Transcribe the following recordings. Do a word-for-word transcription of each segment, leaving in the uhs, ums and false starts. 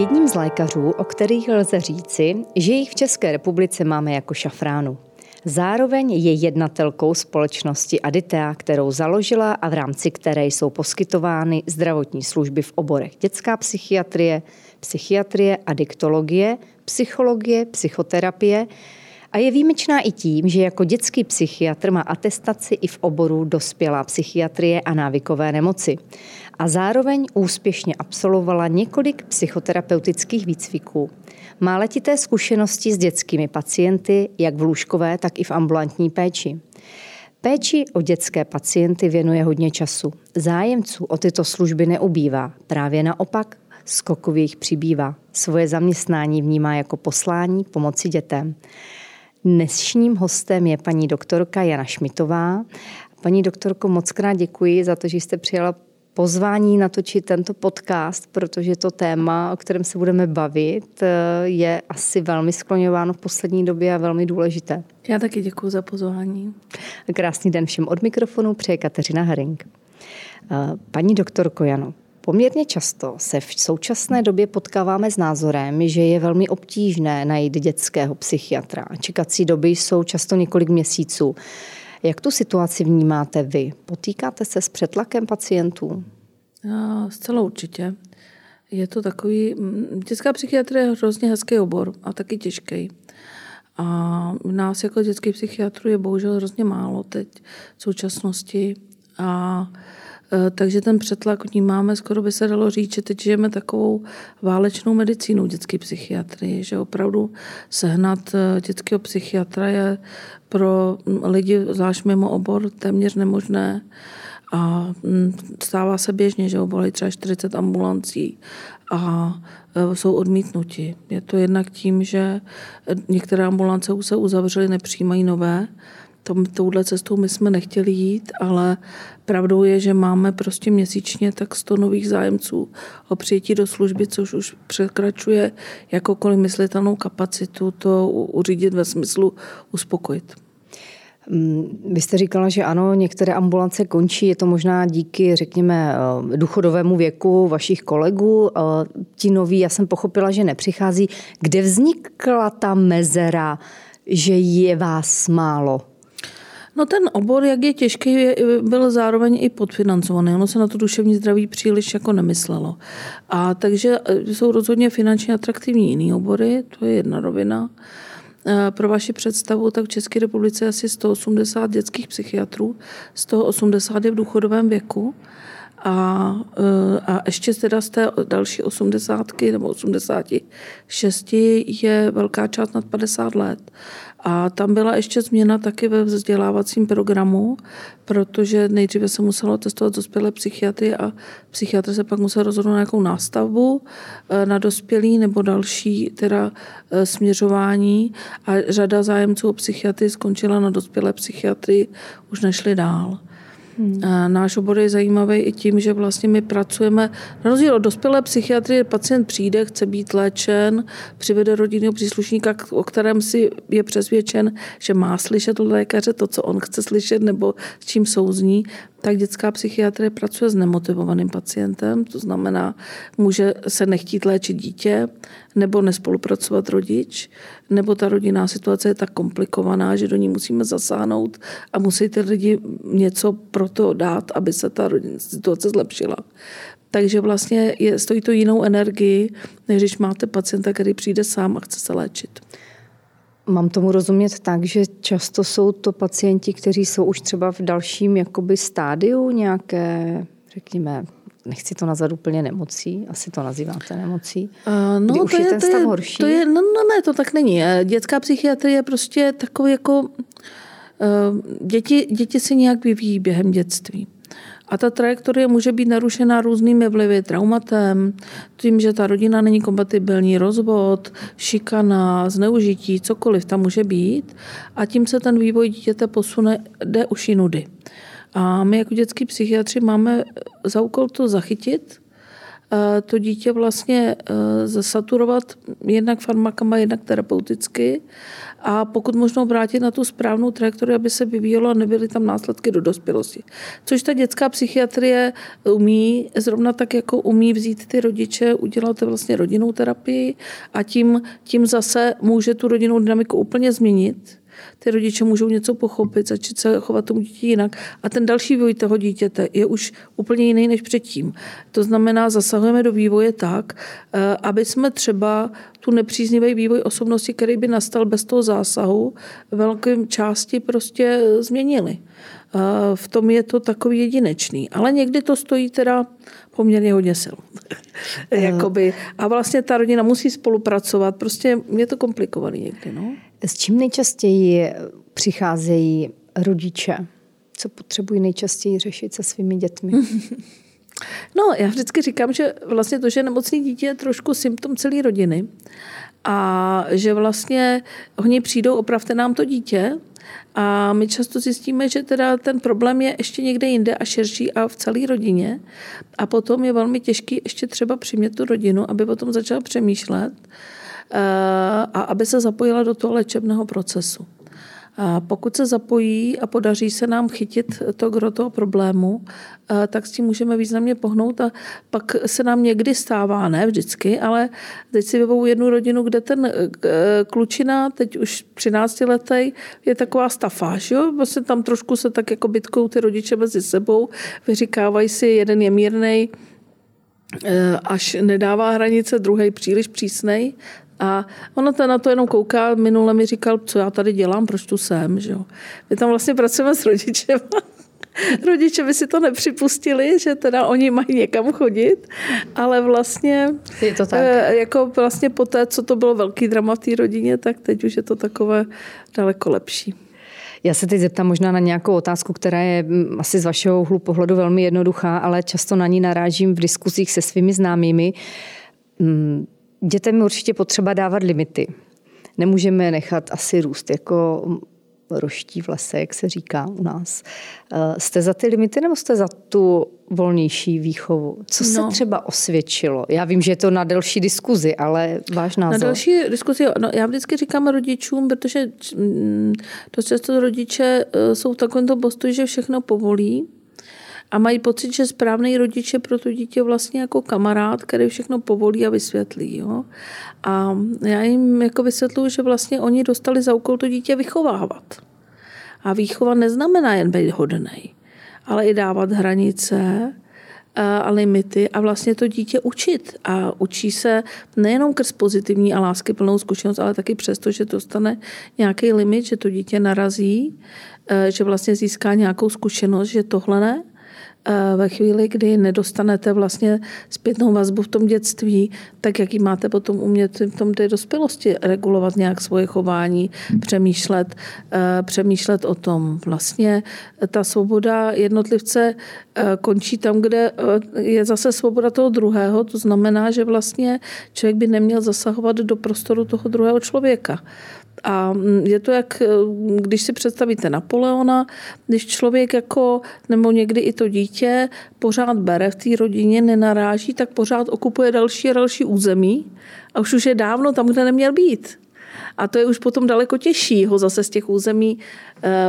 jedním z lékařů, o kterých lze říci, že jich v České republice máme jako šafránu. Zároveň je jednatelkou společnosti Aditea, kterou založila a v rámci které jsou poskytovány zdravotní služby v oborech dětská psychiatrie, psychiatrie, adiktologie, psychologie, psychoterapie a je výjimečná i tím, že jako dětský psychiatr má atestaci i v oboru dospělá psychiatrie a návykové nemoci. A zároveň úspěšně absolvovala několik psychoterapeutických výcviků. Má letité zkušenosti s dětskými pacienty, jak v lůžkové, tak i v ambulantní péči. Péči o dětské pacienty věnuje hodně času. Zájemců o tyto služby neubývá, právě naopak skokově jich přibývá. Svoje zaměstnání vnímá jako poslání pomoci dětem. Dnešním hostem je paní doktorka Jana Šmitová. Paní doktorko, moc krát děkuji za to, že jste přijala pozvání natočit tento podcast, protože to téma, o kterém se budeme bavit, je asi velmi skloňováno v poslední době a velmi důležité. Já taky děkuji za pozvání. Krásný den všem od mikrofonu přeje Kateřina Haring. Paní doktorko Jano, poměrně často se v současné době potkáváme s názorem, že je velmi obtížné najít dětského psychiatra. Čekací doby jsou často několik měsíců. Jak tu situaci vnímáte vy? Potýkáte se s přetlakem pacientů? No, zcela určitě. Je to takový... Dětská psychiatrie je hrozně hezký obor a taky těžký. A nás jako dětských psychiatrů je bohužel hrozně málo teď v současnosti. A takže ten přetlak vnímáme, skoro by se dalo říct, že teď žijeme takovou válečnou medicínu dětské psychiatrie, že opravdu sehnat dětského psychiatra je pro lidi, zvlášť mimo obor, téměř nemožné. A stává se běžně, že obolají třeba čtyřicet ambulancí a jsou odmítnuti. Je to jednak tím, že některé ambulance už se uzavřely, nepřijímají nové. Touhle cestou my jsme nechtěli jít, ale pravdou je, že máme prostě měsíčně tak sto nových zájemců o přijetí do služby, což už překračuje jakoukoliv myslitelnou kapacitu to uřídit ve smyslu uspokojit. Vy jste říkala, že ano, některé ambulance končí, je to možná díky, řekněme, důchodovému věku vašich kolegů. Ti noví, já jsem pochopila, že nepřichází. Kde vznikla ta mezera, že je vás málo? No ten obor, jak je těžký, byl zároveň i podfinancovaný. Ono se na to duševní zdraví příliš jako nemyslelo. A takže jsou rozhodně finančně atraktivní jiný obory, to je jedna rovina. Pro vaši představu, tak v České republice asi sto osmdesát dětských psychiatrů, sto osmdesát je v důchodovém věku. A, a ještě teda z té další osmdesátky nebo osmdesáti šesti je velká část nad padesát let. A tam byla ještě změna taky ve vzdělávacím programu, protože nejdříve se muselo testovat dospělé psychiatry a psychiatr se pak musel rozhodnout na nějakou nástavbu na dospělí nebo další teda směřování a řada zájemců o psychiatrii skončila na dospělé psychiatrii, už nešli dál. Hmm. Náš obor je zajímavý i tím, že vlastně my pracujeme, na rozdíl od dospělé psychiatrie, pacient přijde, chce být léčen, přivede rodinného příslušníka, o kterém si je přesvědčen, že má slyšet od lékaře to, co on chce slyšet nebo s čím souzní, tak dětská psychiatrie pracuje s nemotivovaným pacientem, to znamená, může se nechtít léčit dítě, nebo nespolupracovat rodič, nebo ta rodinná situace je tak komplikovaná, že do ní musíme zasáhnout a musí ty lidi něco pro to dát, aby se ta rodinná situace zlepšila. Takže vlastně je, stojí to jinou energii, než když máte pacienta, který přijde sám a chce se léčit. Mám tomu rozumět tak, že často jsou to pacienti, kteří jsou už třeba v dalším jakoby stádiu nějaké, řekněme, nechci to nazvat úplně nemocí, asi to nazýváte nemocí, uh, no, kdy už to je, je ten stav to je, horší. To je, no, no ne, to tak není. Dětská psychiatrie je prostě takový jako, uh, děti, děti se nějak vyvíjí během dětství. A ta trajektorie může být narušená různými vlivy, traumatem, tím, že ta rodina není kompatibilní, rozvod, šikana, zneužití, cokoliv tam může být. A tím se ten vývoj dítěte posune, jde už jinudy. A my jako dětský psychiatři máme za úkol to zachytit to dítě vlastně zasaturovat jednak farmakama, jednak terapeuticky a pokud možno vrátit na tu správnou trajektorii, aby se vyvíjelo a nebyly tam následky do dospělosti. Což ta dětská psychiatrie umí, zrovna tak, jako umí vzít ty rodiče, udělat vlastně rodinnou terapii a tím, tím zase může tu rodinnou dynamiku úplně změnit. Ty rodiče můžou něco pochopit, začít se chovat tomu dítě jinak. A ten další vývoj toho dítěte je už úplně jiný než předtím. To znamená, zasahujeme do vývoje tak, aby jsme třeba tu nepříznivý vývoj osobnosti, který by nastal bez toho zásahu, velkým části prostě změnili. V tom je to takový jedinečný. Ale někdy to stojí teda poměrně hodně sil. Jakoby. A vlastně ta rodina musí spolupracovat. Prostě je to komplikovaný někdy, no. S čím nejčastěji přicházejí rodiče? Co potřebují nejčastěji řešit se svými dětmi? No, já vždycky říkám, že vlastně to, že nemocný dítě je trošku symptom celé rodiny a že vlastně oni přijdou, opravte nám to dítě a my často zjistíme, že teda ten problém je ještě někde jinde a širší a v celé rodině a potom je velmi těžký ještě třeba přimět tu rodinu, aby potom začala přemýšlet a aby se zapojila do toho léčebného procesu. A pokud se zapojí a podaří se nám chytit to gro toho problému, tak s tím můžeme významně pohnout a pak se nám někdy stává, ne vždycky, ale teď si vybavuji jednu rodinu, kde ten klučina, teď už třináctiletý, je taková stafáž. Jo? Vlastně tam trošku se tak jako bitkou ty rodiče mezi sebou, vyříkávají si, jeden je mírnej, až nedává hranice, druhý příliš přísnej. A ona ta na to jenom kouká, minule mi říkal, co já tady dělám, proč tu jsem, že jo. My tam vlastně pracujeme s rodičem. Rodiče by si to nepřipustili, že teda oni mají někam chodit, ale vlastně je to tak. Jako vlastně po té, co to bylo velký drama v té rodině, tak teď už je to takové daleko lepší. Já se teď zeptám možná na nějakou otázku, která je asi z vašeho úhlu pohledu velmi jednoduchá, ale často na ní narážím v diskusích se svými známými. Dětem je určitě potřeba dávat limity. Nemůžeme je nechat asi růst jako roští v lese, jak se říká u nás. Jste za ty limity nebo jste za tu volnější výchovu? Co se no. třeba osvědčilo? Já vím, že je to na delší diskuzi, ale váš názor. Na delší diskuzi, no, já vždycky říkám rodičům, protože dost často rodiče jsou v takovémto postoji, že všechno povolí. A mají pocit, že správný rodič je pro to dítě vlastně jako kamarád, který všechno povolí a vysvětlí. Jo? A já jim jako vysvětluju, že vlastně oni dostali za úkol to dítě vychovávat. A výchova neznamená jen být hodnej, ale i dávat hranice a limity a vlastně to dítě učit. A učí se nejenom krz pozitivní a láskyplnou zkušenost, ale taky přesto, že dostane nějaký limit, že to dítě narazí, že vlastně získá nějakou zkušenost, že tohle ne. Ve chvíli, kdy nedostanete vlastně zpětnou vazbu v tom dětství, tak jaký máte potom umět v tom té dospělosti regulovat nějak svoje chování, přemýšlet, přemýšlet o tom. Vlastně ta svoboda jednotlivce končí tam, kde je zase svoboda toho druhého, to znamená, že vlastně člověk by neměl zasahovat do prostoru toho druhého člověka. A je to jak, když si představíte Napoleona, když člověk jako, nebo někdy i to dítě pořád bere v té rodině, nenaráží, tak pořád okupuje další a další území a už už je dávno tam, kde neměl být. A to je už potom daleko těžší ho zase z těch území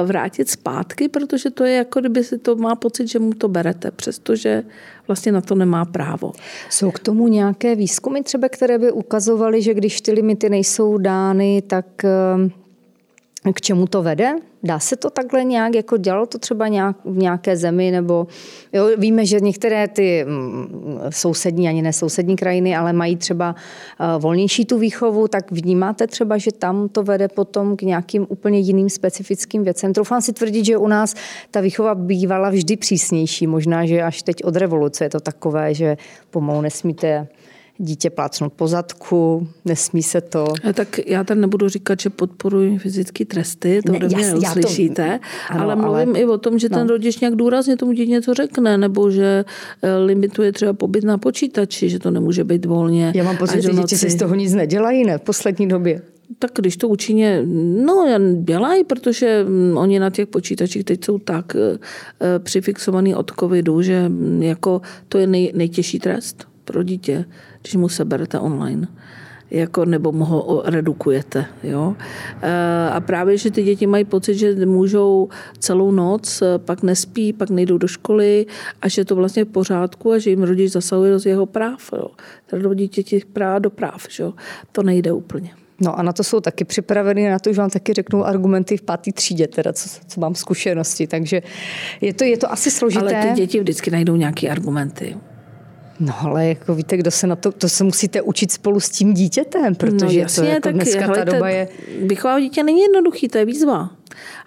vrátit zpátky, protože to je jako, kdyby si to má pocit, že mu to berete, přestože vlastně na to nemá právo. Jsou k tomu nějaké výzkumy třeba, které by ukazovaly, že když ty limity nejsou dány, tak k čemu to vede? Dá se to takhle nějak, jako dělalo to třeba nějak, v nějaké zemi, nebo jo, víme, že některé ty sousední, ani ne sousední krajiny, ale mají třeba volnější tu výchovu, tak vnímáte třeba, že tam to vede potom k nějakým úplně jiným specifickým věcem. Troufám si tvrdit, že u nás ta výchova bývala vždy přísnější, možná, že až teď od revoluce je to takové, že pomalu nesmíte dítě plácnout po zadku, nesmí se to. A tak já tady nebudu říkat, že podporuji fyzické tresty, to ne, ode mě neuslyšíte, to... ale mluvím ale... i o tom, že no. ten rodič nějak důrazně tomu dítě něco řekne, nebo že limituje třeba pobyt na počítači, že to nemůže být volně. Já mám pocit, že děti si z toho nic nedělají, ne? V poslední době. Tak když to učině, no dělají, protože oni na těch počítačích teď jsou tak přifixovaný od covidu, že jako to je nej, nejtěžší trest. pro dítě, když mu seberete online. Jako, nebo mu ho redukujete. Jo? A právě, že ty děti mají pocit, že můžou celou noc, pak nespí, pak nejdou do školy a že je to vlastně v pořádku a že jim rodič zasahuje do jeho práv. Jo? Tady do děti práv do práv. Jo? To nejde úplně. No a na to jsou taky připraveny, na to už vám taky řeknou argumenty v páté třídě, teda, co, co mám zkušenosti. Takže je to, je to asi složité. Ale ty děti vždycky najdou nějaké argumenty. No ale jako víte, kdo se na to, to se musíte učit spolu s tím dítětem, protože no, jasně, to jako dneska ta doba je... Vychovat dítě není jednoduchý, to je výzva.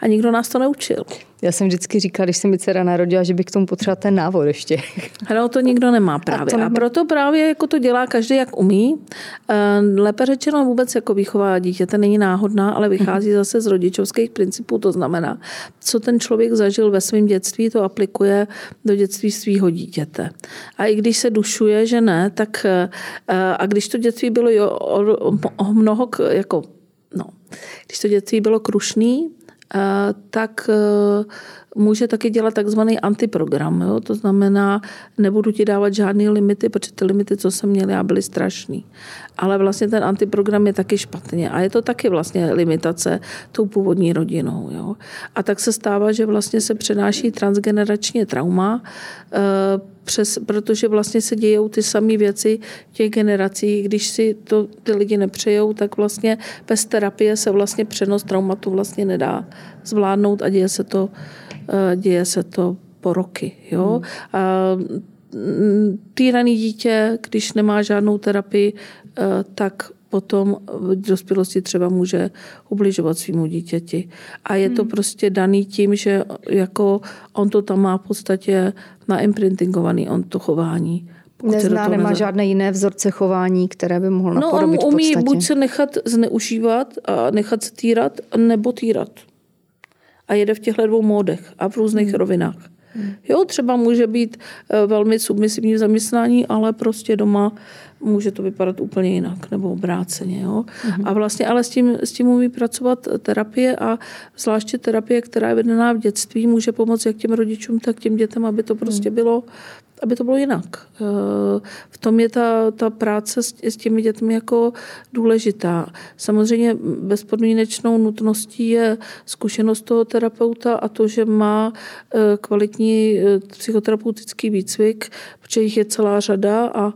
A nikdo nás to neučil. Já jsem vždycky říkala, když se mi dcera narodila, že by k tomu potřebovala ten návod ještě. No to nikdo nemá právě. A, nemá... A proto právě jako to dělá každý, jak umí. Lépe řečeno vůbec jako výchova dítěte není náhodná, ale vychází zase z rodičovských principů. To znamená, co ten člověk zažil ve svém dětství, to aplikuje do dětství svého dítěte. A i když se dušuje, že ne, tak a když to dětství bylo jo, o, o mnoho jako no, když to dětství bylo krušný, tak může taky dělat takzvaný antiprogram. Jo? To znamená, nebudu ti dávat žádné limity, protože ty limity, co jsem měla, byly strašný. Ale vlastně ten antiprogram je taky špatně. A je to taky vlastně limitace tou původní rodinou. Jo? A tak se stává, že vlastně se přenáší transgeneračně trauma, přes, protože vlastně se dějou ty samé věci těch generací. Když si to ty lidi nepřejou, tak vlastně bez terapie se vlastně přenos traumatu vlastně nedá zvládnout a děje se to děje se to po roky. Jo? A týraný dítě, když nemá žádnou terapii, tak potom v dospělosti třeba může ubližovat svému dítěti. A je to prostě daný tím, že jako on to tam má v podstatě naimprintingovaný, on to chování. Nezná, nemá neza... žádné jiné vzorce chování, které by mohl napodobit. No on umí buď se nechat zneužívat a nechat se týrat, nebo týrat. A jede v těchto dvou módech a v různých hmm. rovinách. Jo, třeba může být velmi submisivní v zaměstnání, ale prostě doma může to vypadat úplně jinak nebo obráceně. Jo? Hmm. A vlastně ale s tím, s tím umí pracovat terapie a zvláště terapie, která je vedená v dětství, může pomoct jak těm rodičům, tak těm dětem, aby to prostě hmm. bylo, aby to bylo jinak. V tom je ta, ta práce s, s těmi dětmi jako důležitá. Samozřejmě bezpodmínečnou nutností je zkušenost toho terapeuta a to, že má kvalitní psychoterapeutický výcvik, protože jich je celá řada a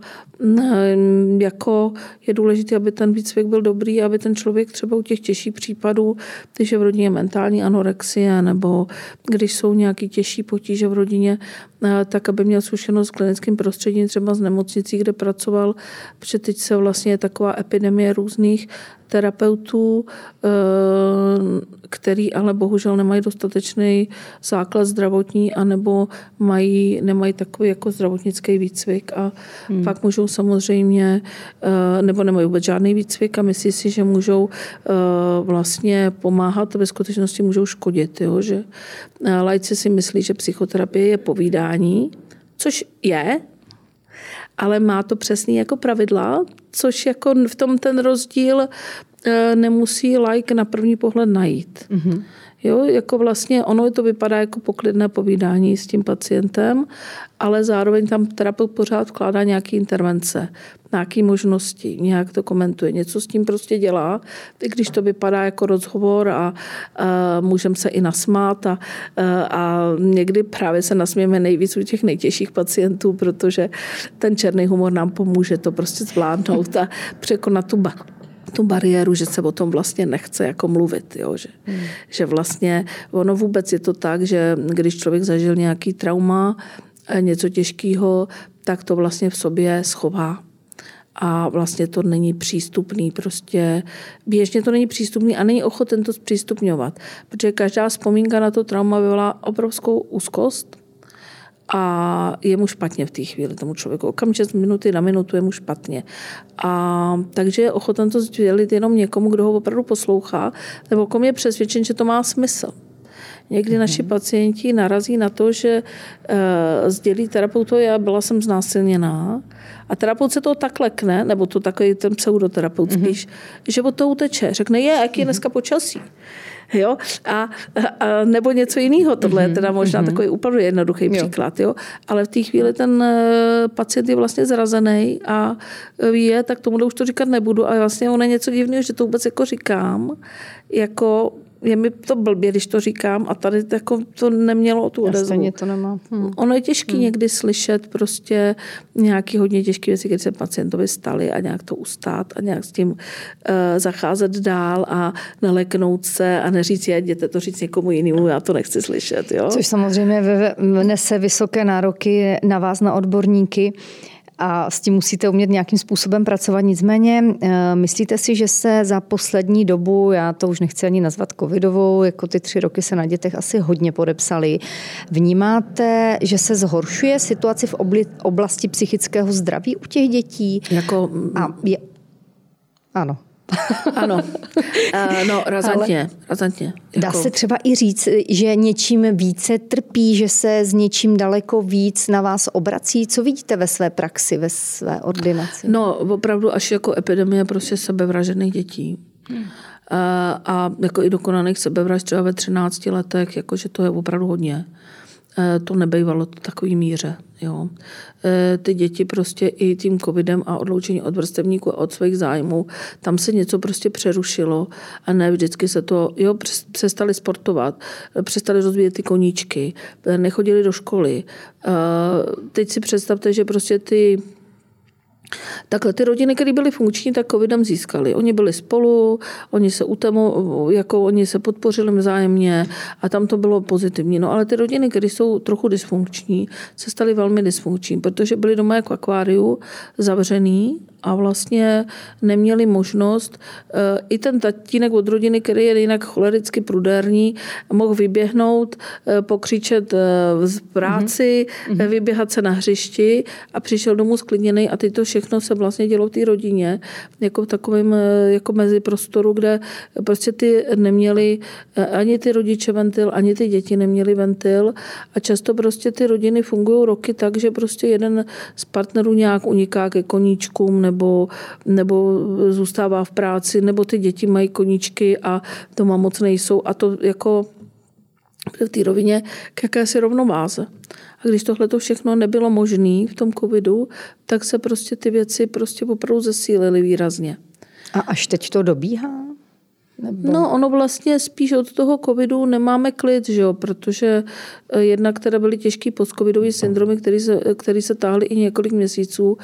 jako je důležité, aby ten výcvik byl dobrý, aby ten člověk třeba u těch těžších případů, když je v rodině mentální anorexie nebo když jsou nějaké těžší potíže v rodině, tak aby měl zkušenost s klinickým prostředím, třeba z nemocnicí, kde pracoval, protože teď se vlastně je taková epidemie různých terapeutů, který ale bohužel nemají dostatečný základ zdravotní anebo mají, nemají takový jako zdravotnický výcvik a hmm. pak můžou samozřejmě, nebo nemají vůbec žádný výcvik a myslí si, že můžou vlastně pomáhat a ve skutečnosti můžou škodit. Jo? Že laici si myslí, že psychoterapie je povídání, což je, ale má to přesný jako pravidla, což jako v tom ten rozdíl nemusí laik na první pohled najít. Mm-hmm. Jo, jako vlastně ono to vypadá jako poklidné povídání s tím pacientem, ale zároveň tam terapeut pořád vkládá nějaké intervence, nějaké možnosti, nějak to komentuje, něco s tím prostě dělá, i když to vypadá jako rozhovor a, a můžeme se i nasmát a, a někdy právě se nasmějeme nejvíc u těch nejtěžších pacientů, protože ten černý humor nám pomůže to prostě zvládnout a překonat tu ba. tu bariéru, že se o tom vlastně nechce jako mluvit, jo? Že, hmm. že vlastně ono vůbec je to tak, že když člověk zažil nějaký trauma, něco těžkého, tak to vlastně v sobě schová. A vlastně to není přístupný prostě, běžně to není přístupný a není ochoten to zpřístupňovat, protože každá vzpomínka na to trauma vyvolá obrovskou úzkost a je mu špatně v té chvíli tomu člověku. Okamžitě z minuty na minutu je mu špatně. A takže je ochoten to sdělit jenom někomu, kdo ho opravdu poslouchá, nebo komu je přesvědčen, že to má smysl. Někdy mm-hmm. naši pacienti narazí na to, že e, sdělí terapeutovi, já byla jsem znásilněná a terapeut se toho tak lekne, nebo to takový ten pseudoterapeut mm-hmm. spíš, že od toho uteče. Řekne, je, jaký je dneska počasí. jo? A, a, a nebo něco jiného. Tohle je teda možná takový úplně jednoduchý jo. příklad. Jo? Ale v té chvíli ten pacient je vlastně zrazený a je, tak tomuhle už to říkat nebudu. A vlastně ono je něco divného, že to vůbec jako říkám. Jako je mi to blbě, když to říkám a tady jako to nemělo tu odezvu. Jasně, to nemá. Hmm. Ono je těžké hmm. někdy slyšet prostě nějaké hodně těžké věci, když se pacientovi staly a nějak to ustát a nějak s tím uh, zacházet dál a naleknout se a neříct, já jděte to říct někomu jinému, já to nechci slyšet. Jo? Což samozřejmě nese vysoké nároky na vás, na odborníky, a s tím musíte umět nějakým způsobem pracovat. Nicméně, myslíte si, že se za poslední dobu, já to už nechci ani nazvat covidovou, jako ty tři roky se na dětech asi hodně podepsali, vnímáte, že se zhoršuje situace v oblasti psychického zdraví u těch dětí? Jako... A je... Ano. Ano, no razantně. Ale razantně jako... Dá se třeba i říct, že něčím více trpí, že se s něčím daleko víc na vás obrací? Co vidíte ve své praxi, ve své ordinaci? No opravdu až jako epidemie prostě sebevražených dětí. Hmm. A, a jako i dokonaných sebevražd třeba ve třinácti letech, jakože to je opravdu hodně. To nebejvalo v takový míře. Jo. Ty děti prostě i tím covidem a odloučení od vrstevníků a od svých zájmů, tam se něco prostě přerušilo a ne vždycky se to, jo, přestali sportovat, přestali rozvíjet ty koníčky, nechodili do školy. Teď si představte, že prostě ty Takhle ty rodiny, které byly funkční, tak covidem získaly. Oni byli spolu, oni se utemo, jako oni se podpořili vzájemně a tam to bylo pozitivní. No ale ty rodiny, které jsou trochu dysfunkční, se staly velmi dysfunkční, protože byly doma jako akváriu zavřený a vlastně neměli možnost. I ten tatínek od rodiny, který je jinak cholericky prudérní, mohl vyběhnout, pokřičet v práci, mm-hmm. vyběhat se na hřišti a přišel domů sklidněnej a teď to všechno se vlastně dělo v té rodině, jako v takovém jako meziprostoru, kde prostě ty neměli ani ty rodiče ventil, ani ty děti neměli ventil a často prostě ty rodiny fungují roky tak, že prostě jeden z partnerů nějak uniká ke koníčkům nebo, nebo zůstává v práci, nebo ty děti mají koníčky a doma moc nejsou a to jako v té rovině k jakési rovnováze. A když tohle to všechno nebylo možné v tom covidu, tak se prostě ty věci prostě opravdu zesílily výrazně. A až teď to dobíhá? Nebo... No, ono vlastně spíš od toho covidu nemáme klid, že jo, protože jednak teda byly těžký postcovidový syndromy, který se, který se táhly i několik měsíců,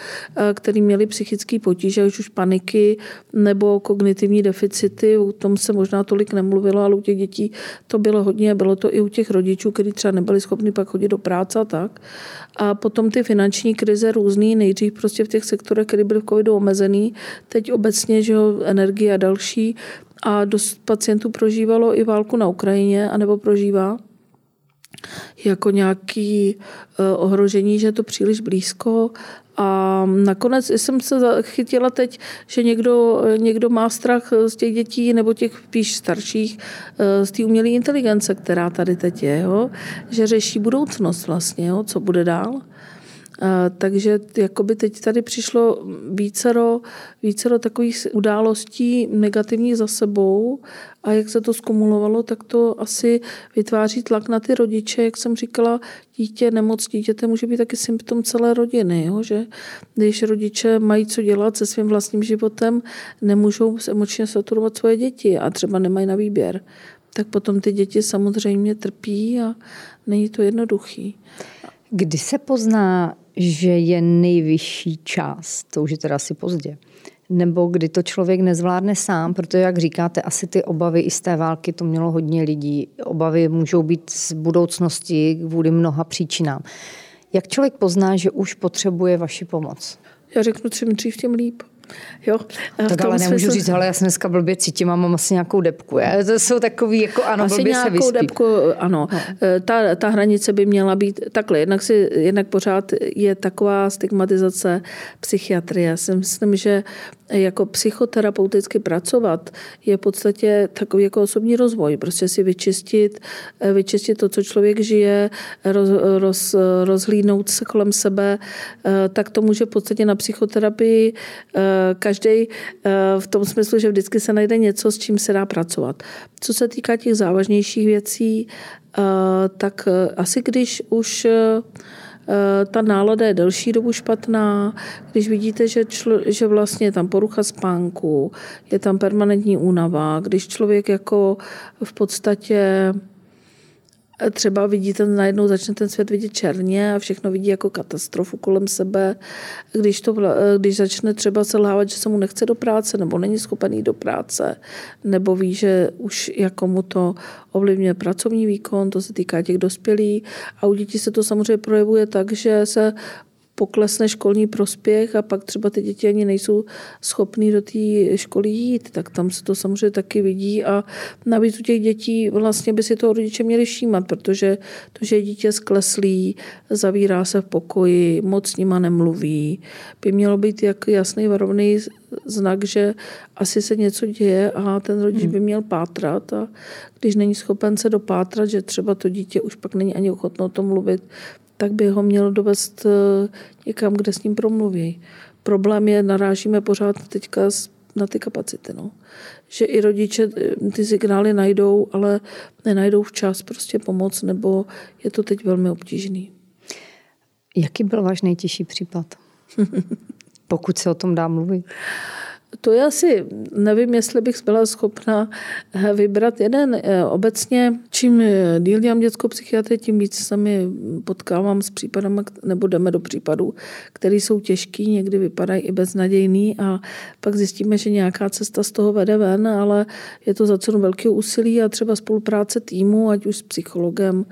který měli psychický potíže, už už paniky nebo kognitivní deficity, o tom se možná tolik nemluvilo, ale u těch dětí to bylo hodně, bylo to i u těch rodičů, kteří třeba nebyli schopni pak chodit do práce a tak. A potom ty finanční krize různý, nejdřív prostě v těch sektorech, které byly v covidu omezený, teď obecně, že jo, energie a další. A dost pacientů prožívalo i válku na Ukrajině, anebo prožívá jako nějaké ohrožení, že je to příliš blízko. A nakonec jsem se chytila teď, že někdo, někdo má strach z těch dětí nebo těch spíš starších z té umělé inteligence, která tady teď je, jo? Že řeší budoucnost vlastně, jo? Co bude dál. Takže jakoby teď tady přišlo vícero, vícero takových událostí negativních za sebou a jak se to skumulovalo, tak to asi vytváří tlak na ty rodiče. Jak jsem říkala, dítě, nemoc dítěte může být taky symptom celé rodiny, jo? Že když rodiče mají co dělat se svým vlastním životem, nemůžou emočně saturovat svoje děti a třeba nemají na výběr. Tak potom ty děti samozřejmě trpí a není to jednoduchý. Kdy se pozná, že je nejvyšší čas, to už je teda asi pozdě, nebo kdy to člověk nezvládne sám, protože, jak říkáte, asi ty obavy i z té války to mělo hodně lidí. Obavy můžou být z budoucnosti kvůli mnoha příčinám. Jak člověk pozná, že už potřebuje vaši pomoc? Já řeknu, čím dřív, tím líp. Jo, tak ale nemůžu smysl... říct, ale já jsem dneska blbě cítím a mám asi nějakou depku. Je? To jsou takový, jako ano, asi blbě se vyspí. Asi nějakou depku, ano. No. Ta, ta hranice by měla být takhle. Jednak, si, jednak pořád je taková stigmatizace psychiatrie. Já si myslím, že jako psychoterapeuticky pracovat je v podstatě takový jako osobní rozvoj. Prostě si vyčistit, vyčistit to, co člověk žije, roz, roz, rozhlídnout se kolem sebe, tak to může v podstatě na psychoterapii každej v tom smyslu, že vždycky se najde něco, s čím se dá pracovat. Co se týká těch závažnějších věcí, tak asi když už ta nálada je delší dobu špatná, když vidíte, že, člo, že vlastně je tam porucha spánku, je tam permanentní únava, když člověk jako v podstatě třeba vidí ten, najednou začne ten svět vidět černě a všechno vidí jako katastrofu kolem sebe, když, to, když začne třeba selhávat, že se mu nechce do práce nebo není schopený do práce, nebo ví, že už jako mu to ovlivňuje pracovní výkon, to se týká těch dospělých a u dětí se to samozřejmě projevuje tak, že se poklesne školní prospěch a pak třeba ty děti ani nejsou schopný do té školy jít, tak tam se to samozřejmě taky vidí a navíc u těch dětí vlastně by si toho rodiče měli všímat, protože to, že dítě skleslí, zavírá se v pokoji, moc s nima nemluví, by mělo být jak jasný varovný znak, že asi se něco děje a ten rodič by měl pátrat a když není schopen se dopátrat, že třeba to dítě už pak není ani ochotno o tom mluvit, tak by ho mělo dovést někam, kde s ním promluví. Problém je, narážíme pořád teďka na ty kapacity. No. Že i rodiče ty signály najdou, ale nenajdou včas prostě pomoc, nebo je to teď velmi obtížný. Jaký byl váš nejtěžší případ? Pokud se o tom dá mluvit. To já si nevím, jestli bych byla schopna vybrat jeden. Obecně, čím díl dělám dětskou psychiatrii, tím víc se mi potkávám s případama, nebo jdeme do případů, které jsou těžký, někdy vypadají i beznadějný a pak zjistíme, že nějaká cesta z toho vede ven, ale je to za cenu velkého úsilí a třeba spolupráce týmu, ať už s psychologem,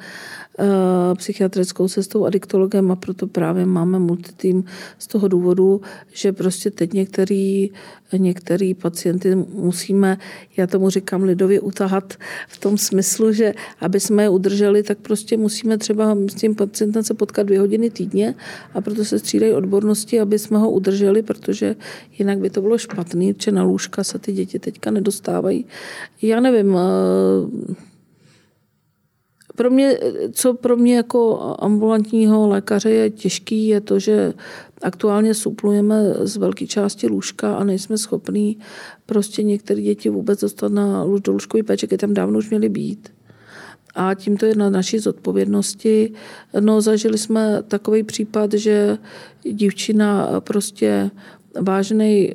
psychiatrickou sestou, adiktologem a proto právě máme multitým z toho důvodu, že prostě teď některý Některý pacienty musíme, já tomu říkám lidově, utahat v tom smyslu, že aby jsme je udrželi, tak prostě musíme třeba s tím pacientem se potkat dvě hodiny týdně a proto se střídají odbornosti, aby jsme ho udrželi, protože jinak by to bylo špatný, protože na lůžka se ty děti teďka nedostávají. Já nevím, pro mě, co pro mě jako ambulantního lékaře je těžký, je to, že aktuálně suplujeme z velké části lůžka a nejsme schopní prostě některé děti vůbec dostat na do lůžkový péče, které tam dávno už měly být. A tím to je na naší zodpovědnosti. No, zažili jsme takový případ, že dívčina prostě vážnej,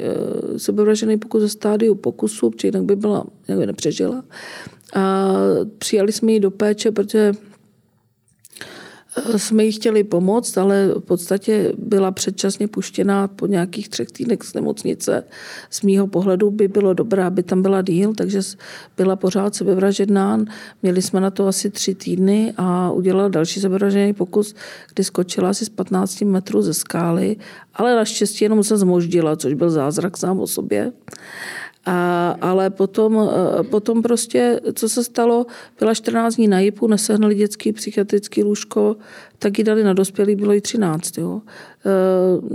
sebevražený pokus ve stádiu pokusu, protože jinak by byla, jinak by nepřežila. A přijali jsme ji do péče, protože jsme jí chtěli pomoct, ale v podstatě byla předčasně puštěná po nějakých třech týdnech z nemocnice. Z mýho pohledu by bylo dobré, aby tam byla díl, takže byla pořád sebevražedná. Měli jsme na to asi tři týdny a udělala další sebevražený pokus, kdy skočila asi z patnáct metrů ze skály, ale naštěstí jenom se zmoždila, což byl zázrak sám o sobě. A, ale potom, potom prostě, co se stalo, byla čtrnáct dní na I P U, nesehnali dětský psychiatrický lůžko, tak ji dali na dospělý, bylo jí třináct. Jo.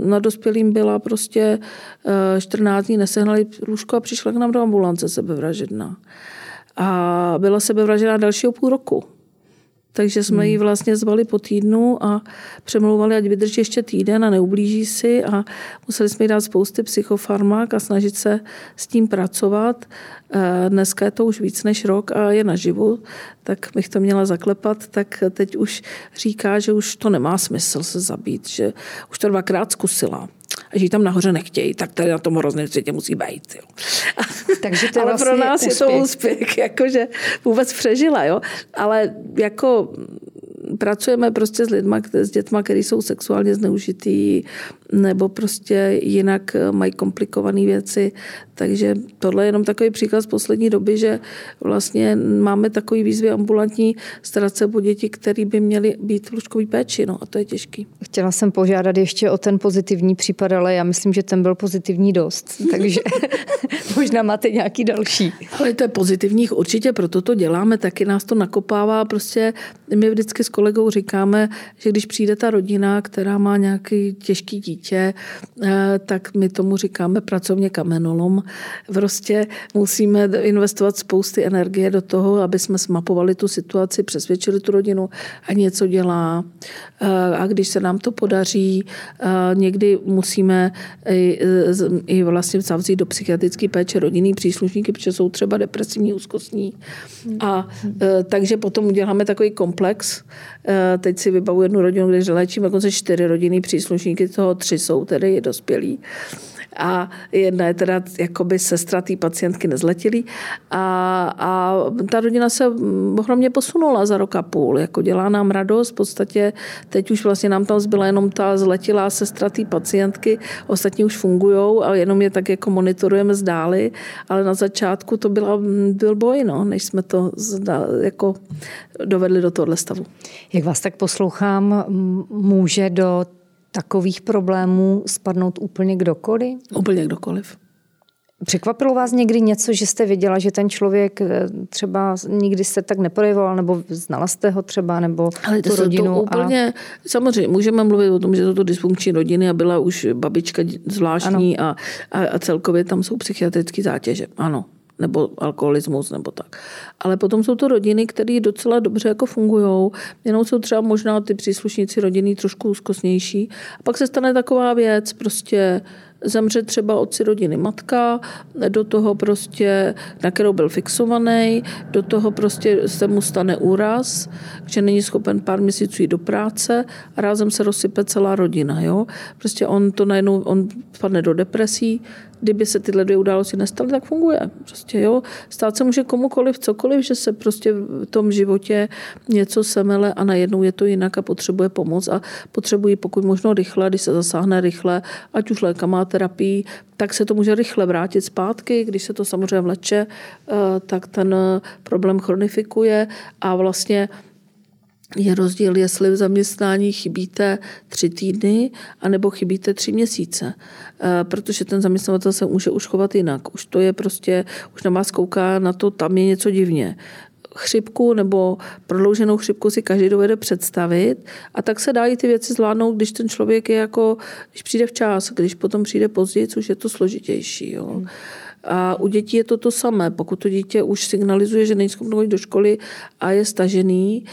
Na dospělým byla prostě čtrnáct dní, nesehnali lůžko a přišla k nám do ambulance sebevražedná. A byla sebevražedná dalšího půl roku. Takže jsme ji vlastně zvali po týdnu a přemlouvali, ať vydrží ještě týden a neublíží si a museli jsme jí dát spousty psychofarmak a snažit se s tím pracovat. Dneska je to už víc než rok a je naživu, tak bych to měla zaklepat, tak teď už říká, že už to nemá smysl se zabít, že už to dvakrát zkusila. A že ji tam nahoře nechtějí, tak tady na tom hrozném světě musí bejt. Jo. Takže to je ale vlastně pro nás úspěch. Je to úspěch, jakože vůbec přežila. Jo. Ale jako pracujeme prostě s lidma, s dětma, který jsou sexuálně zneužitý nebo prostě jinak mají komplikované věci. Takže tohle je jenom takový příklad z poslední doby, že vlastně máme takový výzvy ambulantní starat se o děti, které by měly být v lůžkové péči. No, a to je těžký. Chtěla jsem požádat ještě o ten pozitivní případ, ale já myslím, že ten byl pozitivní dost. Takže možná máte nějaký další. Ale to je pozitivních určitě, proto to děláme, taky nás to nakopává. Prostě my vždycky s kolegou říkáme, že když přijde ta rodina, která má nějaký těžký dítě, dítě, tak my tomu říkáme pracovně kamenolom. Prostě musíme investovat spousty energie do toho, aby jsme zmapovali tu situaci, přesvědčili tu rodinu a něco dělá. A když se nám to podaří, někdy musíme i vlastně zavzít do psychiatrické péče rodinný příslušníky, protože jsou třeba depresivní, úzkostní. A takže potom uděláme takový komplex. Teď si vybavu jednu rodinu, kde léčíme dokonce čtyři rodinný příslušníky, toho tři jsou tedy dospělí. A jedna je teda jakoby sestra té pacientky nezletilý. A, a ta rodina se ohromně posunula za rok a půl. Jako dělá nám radost. V podstatě teď už vlastně nám tam zbyla jenom ta zletilá sestra té pacientky. Ostatní už fungujou a jenom je tak jako monitorujeme z dály. Ale na začátku to byla, byl boj, no, než jsme to zda, jako dovedli do tohohle stavu. Jak vás tak poslouchám, může do takových problémů spadnout úplně kdokoliv? Úplně kdokoliv. Překvapilo vás někdy něco, že jste věděla, že ten člověk třeba nikdy se tak neprojevoval, nebo znala jste ho třeba, nebo ale tu rodinu? To úplně, a... Samozřejmě, můžeme mluvit o tom, že to to dysfunkční rodiny a byla už babička zvláštní a, a, a celkově tam jsou psychiatrické zátěže. Ano. Nebo alkoholismus, nebo tak. Ale potom jsou to rodiny, které docela dobře jako fungujou, jenom jsou třeba možná ty příslušníci rodiny trošku úzkostnější. A pak se stane taková věc, prostě zemře třeba otci rodiny matka, do toho prostě, na kterou byl fixovaný, do toho prostě se mu stane úraz, že není schopen pár měsíců jít do práce a rázem se rozsype celá rodina. Jo? Prostě on to najednou, on spadne do depresí. Kdyby se tyhle dvě události nestaly, tak funguje. Prostě, jo? Stát se může komukoliv, cokoliv, že se prostě v tom životě něco semele a najednou je to jinak a potřebuje pomoc a potřebují pokud možno rychle, když se zasáhne rychle, ať už lékama, terapii, tak se to může rychle vrátit zpátky. Když se to samozřejmě vleče, tak ten problém chronifikuje a vlastně je rozdíl, jestli v zaměstnání chybíte tři týdny anebo chybíte tři měsíce, protože ten zaměstnavatel se může už chovat jinak. Už to je prostě, už na vás kouká na to, tam je něco divně. Chřipku nebo prodlouženou chřipku si každý dovede představit a tak se dají ty věci zvládnout, když ten člověk je jako, když přijde včas, když potom přijde později, což je to složitější, jo. Hmm. A u dětí je to to samé. Pokud to dítě už signalizuje, že není schopno chodit do školy a je stažený,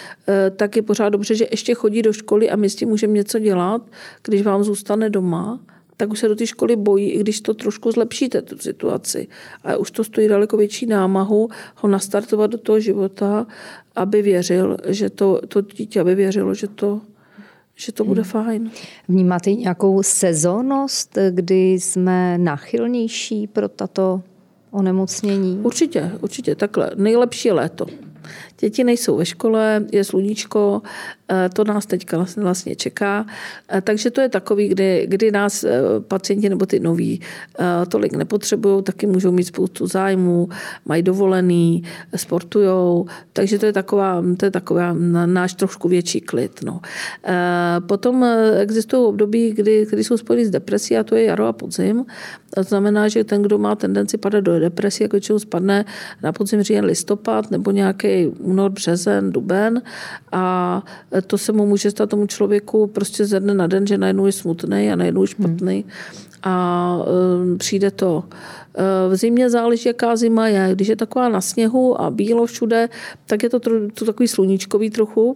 tak je pořád dobře, že ještě chodí do školy a my s tím můžeme něco dělat. Když vám zůstane doma, tak už se do té školy bojí, i když to trošku zlepšíte, tu situaci. A už to stojí daleko větší námahu ho nastartovat do toho života, aby věřil, že to, to dítě, aby věřilo, že to... že to bude fajn. Vnímáte nějakou sezónnost, kdy jsme náchylnější pro tato onemocnění? Určitě, určitě, takhle. Nejlepší je léto. Děti nejsou ve škole, je sluníčko, to nás teďka vlastně čeká. Takže to je takový, kdy, kdy nás pacienti nebo ty noví tolik nepotřebují, taky můžou mít spoustu zájmů, mají dovolený, sportujou, takže to je taková, to je taková náš trošku větší klid. No. Potom existují období, kdy, kdy jsou spojený s depresí a to je jaro a podzim. To znamená, že ten, kdo má tendenci padat do depresí, jako většinou spadne na podzim, říjen, listopad nebo nějaký únor, březen, duben a to se mu může stát tomu člověku prostě ze dne na den, že najednou je smutný a najednou je špatný. Hmm. A um, přijde to. V zimě záleží, jaká zima je. Když je taková na sněhu a bílo všude, tak je to, tro, to takový sluníčkový trochu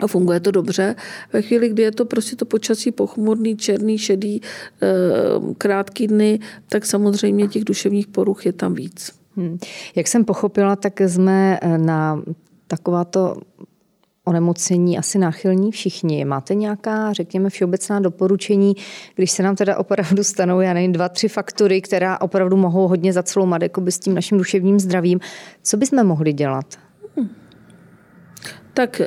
a funguje to dobře. Ve chvíli, kdy je to prostě to počasí pochmurný, černý, šedý, krátký dny, tak samozřejmě těch duševních poruch je tam víc. Hmm. Jak jsem pochopila, tak jsme na takováto onemocnění asi náchylní všichni. Máte nějaká, řekněme, všeobecná doporučení, když se nám teda opravdu stanou, já nevím, dva, tři faktory, která opravdu mohou hodně zacloumat jakoby s tím naším duševním zdravím. Co bychom mohli dělat? Hmm. Tak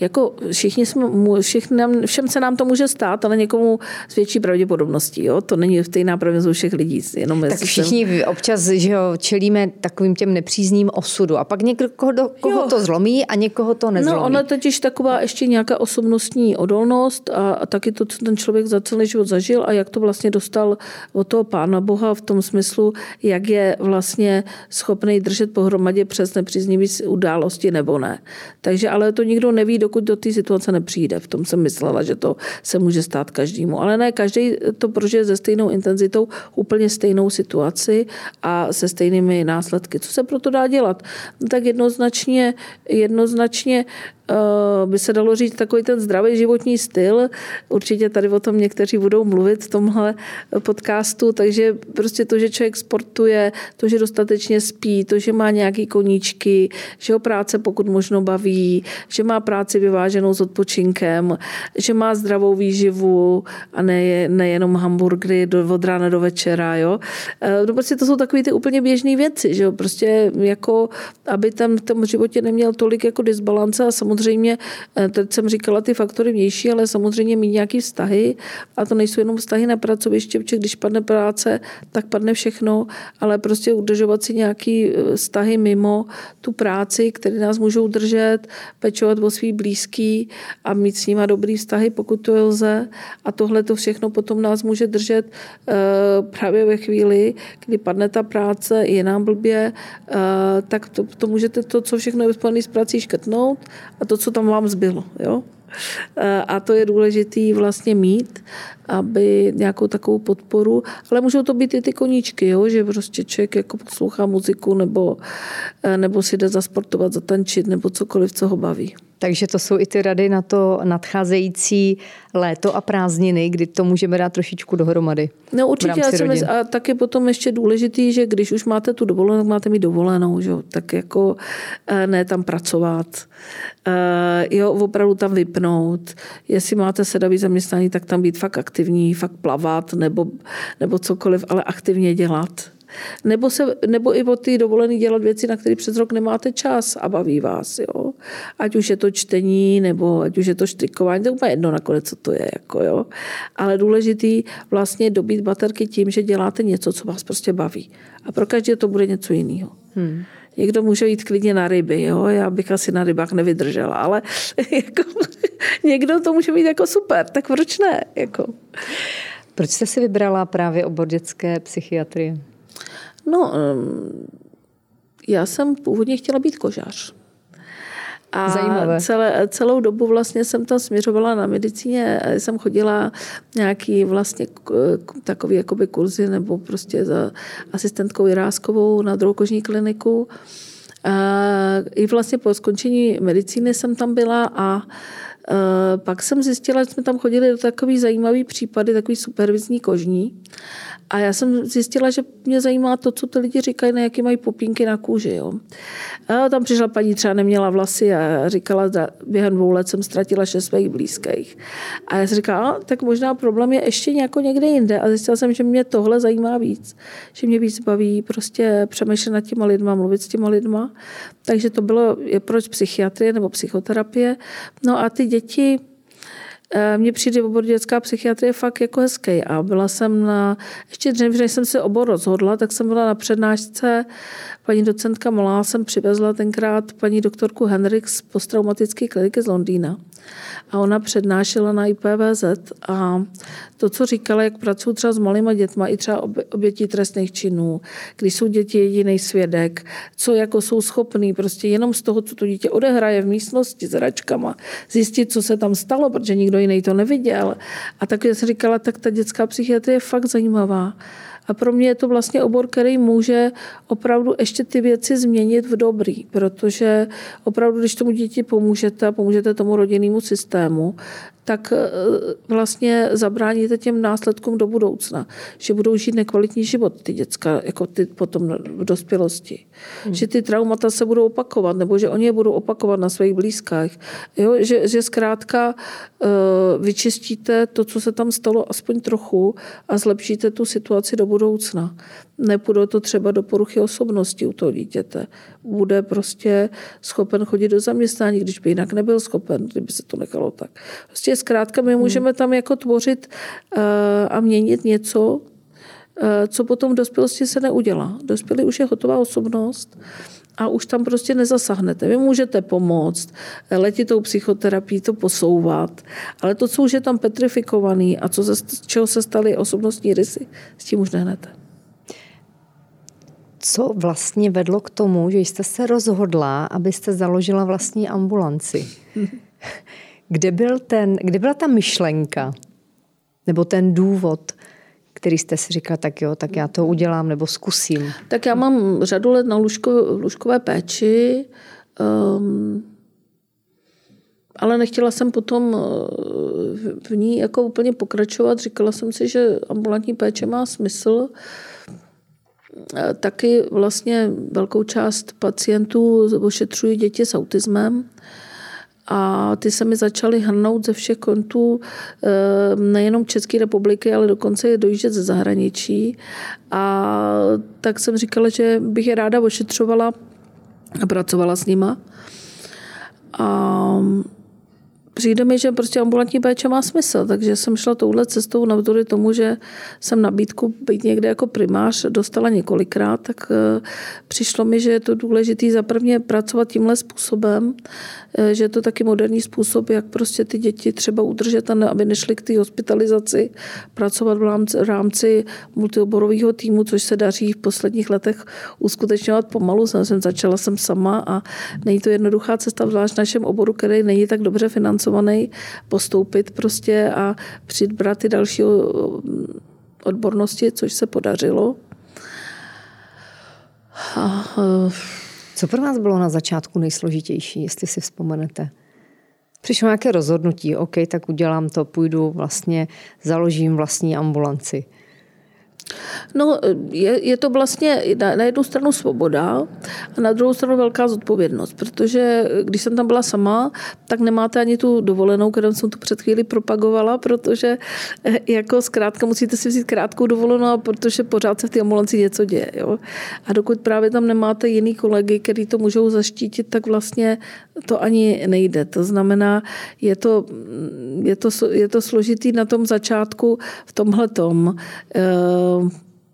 jako všichni jsme, všichni, všem se nám to může stát, ale někomu s větší pravděpodobností. Jo? To není stejná pravděpodobnost u všech lidí. Jenom tak všichni jsem... občas, že jo, čelíme takovým těm nepřízním osudu. A pak někoho do, koho to zlomí a někoho to nezlomí. No, ona totiž taková ještě nějaká osobnostní odolnost a, a taky to, co ten člověk za celý život zažil a jak to vlastně dostal od toho Pána Boha v tom smyslu, jak je vlastně schopný držet pohromadě přes nepříznivý události nebo ne. Takže ale to nikdo neví, dokud do té situace nepřijde. V tom jsem myslela, že to se může stát každému. Ale ne, každý to prožije se stejnou intenzitou úplně stejnou situaci a se stejnými následky. Co se proto dá dělat? Tak jednoznačně, jednoznačně by se dalo říct takový ten zdravý životní styl. Určitě tady o tom někteří budou mluvit v tomhle podcastu, takže prostě to, že člověk sportuje, to, že dostatečně spí, to, že má nějaký koníčky, že ho práce pokud možno baví, že má práci vyváženou s odpočinkem, že má zdravou výživu a ne, nejenom hamburgery do, od rána do večera. Jo? No prostě to jsou takové ty úplně běžné věci, že jo? Prostě jako, aby tam v tom životě neměl tolik jako disbalance a samozřejmě Samozřejmě, teď jsem říkala ty faktory vnější, ale samozřejmě mít nějaké vztahy a to nejsou jenom vztahy na pracovišti, protože když padne práce, tak padne všechno, ale prostě udržovat si nějaké vztahy mimo tu práci, které nás můžou držet, pečovat o svý blízký a mít s nima dobrý vztahy, pokud to je lze. A tohle to všechno potom nás může držet právě ve chvíli, kdy padne ta práce, je nám blbě, tak to, to můžete to, co všechno je spojené s prací, škrtnout a to, co tam vám zbylo. Jo? A to je důležitý vlastně mít, aby nějakou takovou podporu, ale můžou to být i ty koníčky, jo? Že prostě člověk jako poslouchá muziku nebo, nebo si jde zasportovat, zatančit nebo cokoliv, co ho baví. Takže to jsou i ty rady na to nadcházející léto a prázdniny, kdy to můžeme dát trošičku dohromady. No určitě, já jsem a taky potom ještě důležitý, že když už máte tu dovolenou, máte mít dovolenou, že? Tak jako ne tam pracovat, jo, opravdu tam vypnout. Jestli máte sedavý zaměstnání, tak tam být fakt aktivní, fakt plavat nebo, nebo cokoliv, ale aktivně dělat. Nebo, se, nebo i o ty dovolený dělat věci, na které přes rok nemáte čas a baví vás. Jo? Ať už je to čtení, nebo ať už je to štrikování, to je úplně jedno nakonec, co to je. Jako, jo? Ale důležitý vlastně dobít baterky tím, že děláte něco, co vás prostě baví. A pro každého to bude něco jiného. Hmm. Někdo může jít klidně na ryby, jo? Já bych asi na rybách nevydržela, ale jako, někdo to může mít jako super, tak proč ne? Jako. Proč jste si vybrala právě obor dětské psychiatrie? No, já jsem původně chtěla být kožář. A celé, celou dobu vlastně jsem tam směřovala na medicíně, jsem chodila nějaký vlastně takový jakoby kurzy nebo prostě za asistentkou Jiráskovou na druhou kožní kliniku. A i vlastně po skončení medicíny jsem tam byla a pak jsem zjistila, že jsme tam chodili do takových zajímavých případů, takový supervizní kožní. A já jsem zjistila, že mě zajímá to, co ty lidi říkají, na jaké mají popínky na kůži. Jo. A tam přišla paní, třeba neměla vlasy a říkala, že během dvou let jsem ztratila šest svých blízkých. A já jsem říkala, tak možná problém je ještě nějako někde jinde. A zjistila jsem, že mě tohle zajímá víc. Že mě víc baví prostě přemýšlet nad těma lidma, mluvit s těma lidma. Takže to bylo, je proč psychiatrie nebo psychoterapie. No a ty děti... Mně přijde obor dětská psychiatrie fakt jako hezký a byla jsem na, ještě dřív, než jsem se obor rozhodla, tak jsem byla na přednášce, paní docentka Molá jsem přivezla tenkrát paní doktorku Hendrix z posttraumatické kliniky z Londýna a ona přednášela na I P V Z a to, co říkala, jak pracují třeba s malýma dětma i třeba obětí trestných činů, když jsou děti jediný svědek, co jako jsou schopný prostě jenom z toho, co to dítě odehraje v místnosti s hračkama, zjistit, co se tam stalo, protože nikdo jiný to neviděl. A tak jsem říkala, tak ta dětská psychiatrie je fakt zajímavá. A pro mě je to vlastně obor, který může opravdu ještě ty věci změnit v dobrý, protože opravdu, když tomu děti pomůžete, pomůžete tomu rodinnému systému, tak vlastně zabráníte těm následkům do budoucna, že budou žít nekvalitní život ty děcka, jako ty potom v dospělosti. Hmm. Že ty traumata se budou opakovat, nebo že oni je budou opakovat na svých blízkých. Jo? Že, že zkrátka vyčistíte to, co se tam stalo, aspoň trochu a zlepšíte tu situaci do budoucna. Nepůjde to třeba do poruchy osobnosti u toho dítěte. Bude prostě schopen chodit do zaměstnání, když by jinak nebyl schopen, kdyby se to nechalo tak. Prostě zkrátka my můžeme tam jako tvořit a měnit něco, co potom v dospělosti se neudělá. Dospělý už je hotová osobnost a už tam prostě nezasahnete. Vy můžete pomoct, letitou psychoterapii to posouvat, ale to, co už je tam petrifikovaný a co se, z čeho se staly osobnostní rysy, s tím už nehnete. Co vlastně vedlo k tomu, že jste se rozhodla, abyste založila vlastní ambulanci? Kde byl ten, kde byla ta myšlenka nebo ten důvod, který jste si říkal, tak jo, tak já to udělám nebo zkusím? Tak já mám řadu let na lůžko, lůžkové péči, um, ale nechtěla jsem potom v ní jako úplně pokračovat. Říkala jsem si, že ambulantní péče má smysl. Taky vlastně velkou část pacientů ošetřují děti s autismem. A ty se mi začaly hrnout ze všech kontů nejenom České republiky, ale dokonce je dojíždět ze zahraničí. A tak jsem říkala, že bych je ráda ošetřovala a pracovala s nima. A přijde mi, že prostě ambulantní péče má smysl, takže jsem šla touhle cestou navzdory tomu, že jsem nabídku být někde jako primář dostala několikrát, tak přišlo mi, že je to důležité za prvně pracovat tímhle způsobem, že je to taky moderní způsob, jak prostě ty děti třeba udržet, aby nešly k té hospitalizaci, pracovat v rámci multioborového týmu, což se daří v posledních letech uskutečňovat pomalu. Jsem začala jsem sama a není to jednoduchá cesta, zvlášť v našem oboru, který není tak dobře financovaný, postoupit prostě a přibrat ty další odbornosti, což se podařilo. A... Co pro vás bylo na začátku nejsložitější, jestli si vzpomenete? Přišlo nějaké rozhodnutí, OK, tak udělám to, půjdu vlastně, založím vlastní ambulanci. No, je, je to vlastně na, na jednu stranu svoboda a na druhou stranu velká zodpovědnost, protože když jsem tam byla sama, tak nemáte ani tu dovolenou, kterou jsem tu před chvíli propagovala, protože jako zkrátka musíte si vzít krátkou dovolenou, protože pořád se v té ambulanci něco děje. Jo? A dokud právě tam nemáte jiný kolegy, který to můžou zaštítit, tak vlastně to ani nejde. To znamená, je to, je to, je to složitý na tom začátku v tomhletom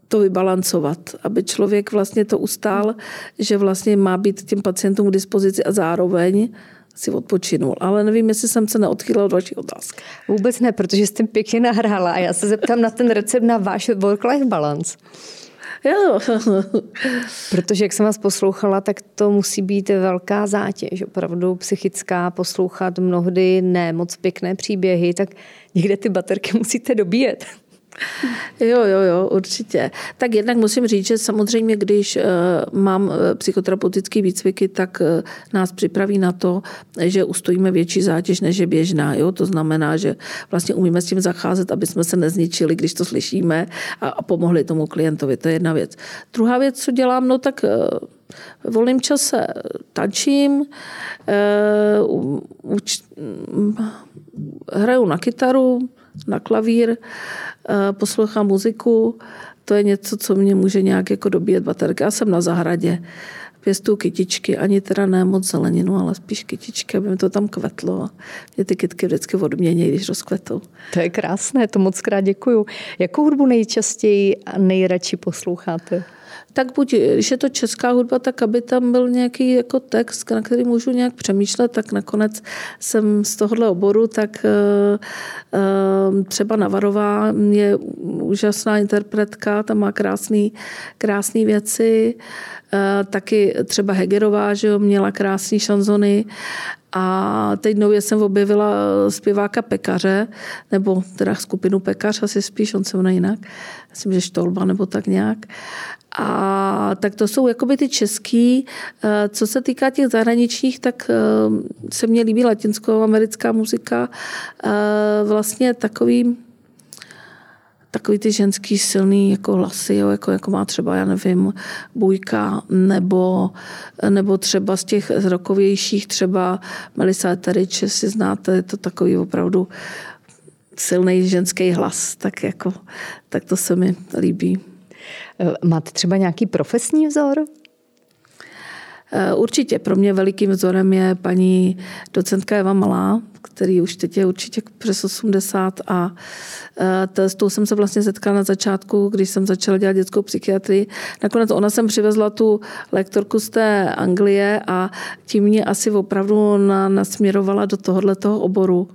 to vybalancovat, aby člověk vlastně to ustál, že vlastně má být tím pacientům k dispozici a zároveň si odpočinul. Ale nevím, jestli jsem se neodchýlila od vaší otázky. Vůbec ne, protože jste pěkně nahrála a já se zeptám na ten recept na váš work-life balance. Jo. Protože jak jsem vás poslouchala, tak to musí být velká zátěž, opravdu psychická, poslouchat mnohdy ne moc pěkné příběhy, tak někde ty baterky musíte dobíjet. Jo, jo, jo, určitě. Tak jednak musím říct, že samozřejmě, když mám psychoterapeutické výcviky, tak nás připraví na to, že ustojíme větší zátěž, než je běžná. Jo? To znamená, že vlastně umíme s tím zacházet, aby jsme se nezničili, když to slyšíme a pomohli tomu klientovi. To je jedna věc. Druhá věc, co dělám, no tak... V volném čase tančím, hraju na kytaru, na klavír, poslouchám muziku. To je něco, co mě může nějak jako dobíjet baterky. Já jsem na zahradě, pěstuju kytičky, ani teda ne moc zeleninu, ale spíš kytičky, aby mi to tam kvetlo. Mě ty kytky vždycky odmění, když rozkvetou. To je krásné, to moc krát děkuju. Jakou hudbu nejčastěji a nejradši posloucháte? Tak buď, když je to česká hudba, tak aby tam byl nějaký jako text, na který můžu nějak přemýšlet, tak nakonec jsem z tohohle oboru, tak uh, třeba Navarová je úžasná interpretka, tam má krásný, krásný věci, uh, taky třeba Hegerová, že jo, měla krásný šanzony. A teď nově jsem objevila zpěváka Pekaře, nebo teda skupinu Pekař, asi spíš, on se mne jinak. Myslím, že Štolba, nebo tak nějak. A tak to jsou jakoby ty český. Co se týká těch zahraničních, tak se mně líbí latinskoamerická muzika. Vlastně takový takový ty ženský silný jako hlasy, jo, jako, jako má třeba, já nevím, Bujka, nebo, nebo třeba z těch rokovějších, třeba Melisa Teriček, si znáte, je to takový opravdu silný ženský hlas, tak, jako, tak to se mi líbí. Máte třeba nějaký profesní vzor? Určitě. Pro mě velikým vzorem je paní docentka Eva Malá, který už teď je určitě přes osmdesát a t- s tou jsem se vlastně setkala na začátku, když jsem začala dělat dětskou psychiatrii. Nakonec ona jsem přivezla tu lektorku z té Anglie a tím mě asi opravdu na- nasměrovala do tohohletoho oboru.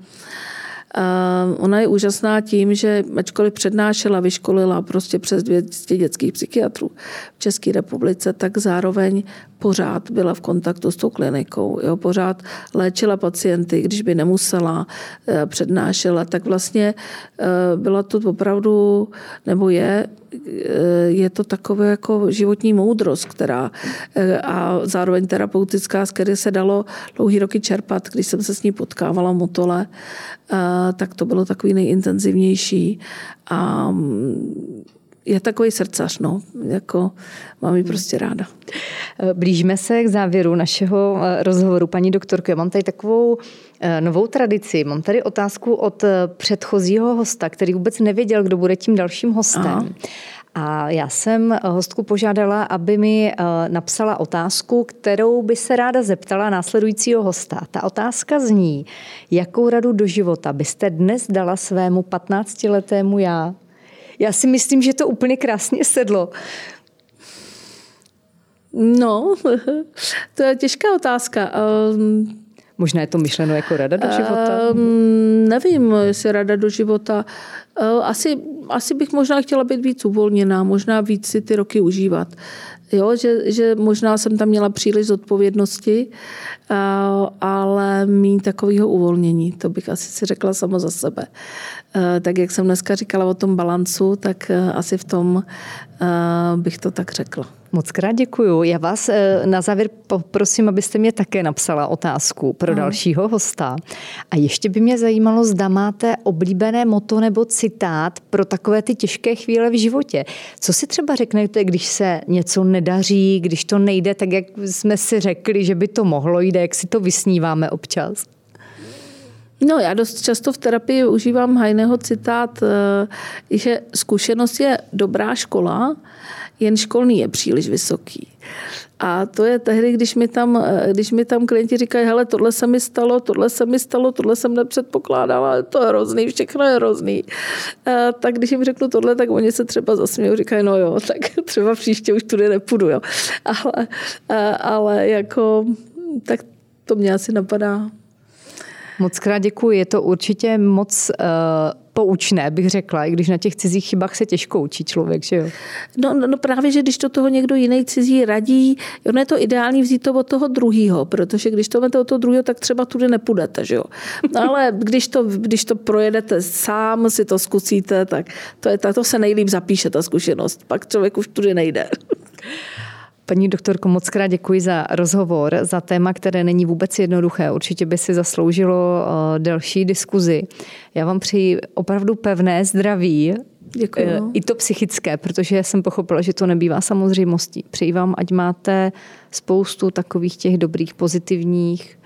Ona je úžasná tím, že ačkoliv přednášela, vyškolila prostě přes dvě stě dětských psychiatrů v České republice, tak zároveň pořád byla v kontaktu s tou klinikou. Jo? Pořád léčila pacienty, když by nemusela, přednášela. Tak vlastně byla to opravdu, nebo je, je to takové jako životní moudrost, která a zároveň terapeutická, z které se dalo dlouhý roky čerpat. Když jsem se s ní potkávala v Motole, tak to bylo takový nejintenzivnější a je takový srdcař, no, jako mám ji prostě ráda. Blížíme se k závěru našeho rozhovoru, paní doktorko. Já mám tady takovou novou tradici. Mám tady otázku od předchozího hosta, který vůbec nevěděl, kdo bude tím dalším hostem. Aha. A já jsem hostku požádala, aby mi napsala otázku, kterou by se ráda zeptala následujícího hosta. Ta otázka zní, jakou radu do života byste dnes dala svému patnáctiletému já? Já si myslím, že to úplně krásně sedlo. No, to je těžká otázka. Um, Možná je to myšleno jako rada do života? Um, nevím, jestli rada do života. Uh, asi, asi bych možná chtěla být víc uvolněná, možná víc si ty roky užívat. Jo, že, že možná jsem tam měla příliš zodpovědnosti, uh, ale mít takového uvolnění, to bych asi si řekla samo za sebe. Uh, tak jak jsem dneska říkala o tom balancu, tak uh, asi v tom uh, bych to tak řekla. Moc krát děkuju. Já vás na závěr poprosím, abyste mě také napsala otázku pro dalšího hosta. A ještě by mě zajímalo, zda máte oblíbené motto nebo citát pro takové ty těžké chvíle v životě. Co si třeba řeknete, když se něco nedaří, když to nejde tak, jak jsme si řekli, že by to mohlo jít, jak si to vysníváme občas? No, já dost často v terapii užívám Heineho citát, že zkušenost je dobrá škola, jen školný je příliš vysoký. A to je tehdy, když mi tam, když mi tam klienti říkají, hele, tohle se mi stalo, tohle se mi stalo, tohle jsem nepředpokládala, to je hrozný, všechno je hrozný. A tak když jim řeknu tohle, tak oni se třeba zasmějí, říkají, no jo, tak třeba příště už tudy nepůjdu, jo. Ale, ale jako, tak to mě asi napadá. Moc krát děkuji, je to určitě moc uh, poučné, bych řekla, i když na těch cizích chybách se těžko učí člověk, že jo? No, no, no právě, že když to toho někdo jiný cizí radí, ono je to ideální vzít to od toho druhýho, protože když to máte od toho druhého, tak třeba tudy nepůjdete, že jo? No, ale když to, když to projedete sám, si to zkusíte, tak to, je, to se nejlíp zapíše ta zkušenost, pak člověk už tudy nejde. Paní doktorko, moc krát děkuji za rozhovor, za téma, které není vůbec jednoduché. Určitě by si zasloužilo delší diskuzi. Já vám přeji opravdu pevné zdraví, děkuji. I to psychické, protože jsem pochopila, že to nebývá samozřejmostí. Přeji vám, ať máte spoustu takových těch dobrých, pozitivních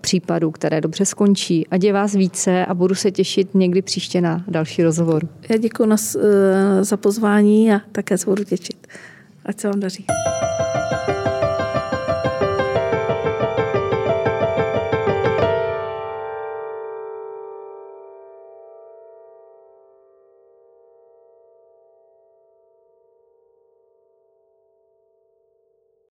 případů, které dobře skončí. Ať je vás více a budu se těšit někdy příště na další rozhovor. Já děkuji za pozvání a také se budu těšit. Ať se vám daří.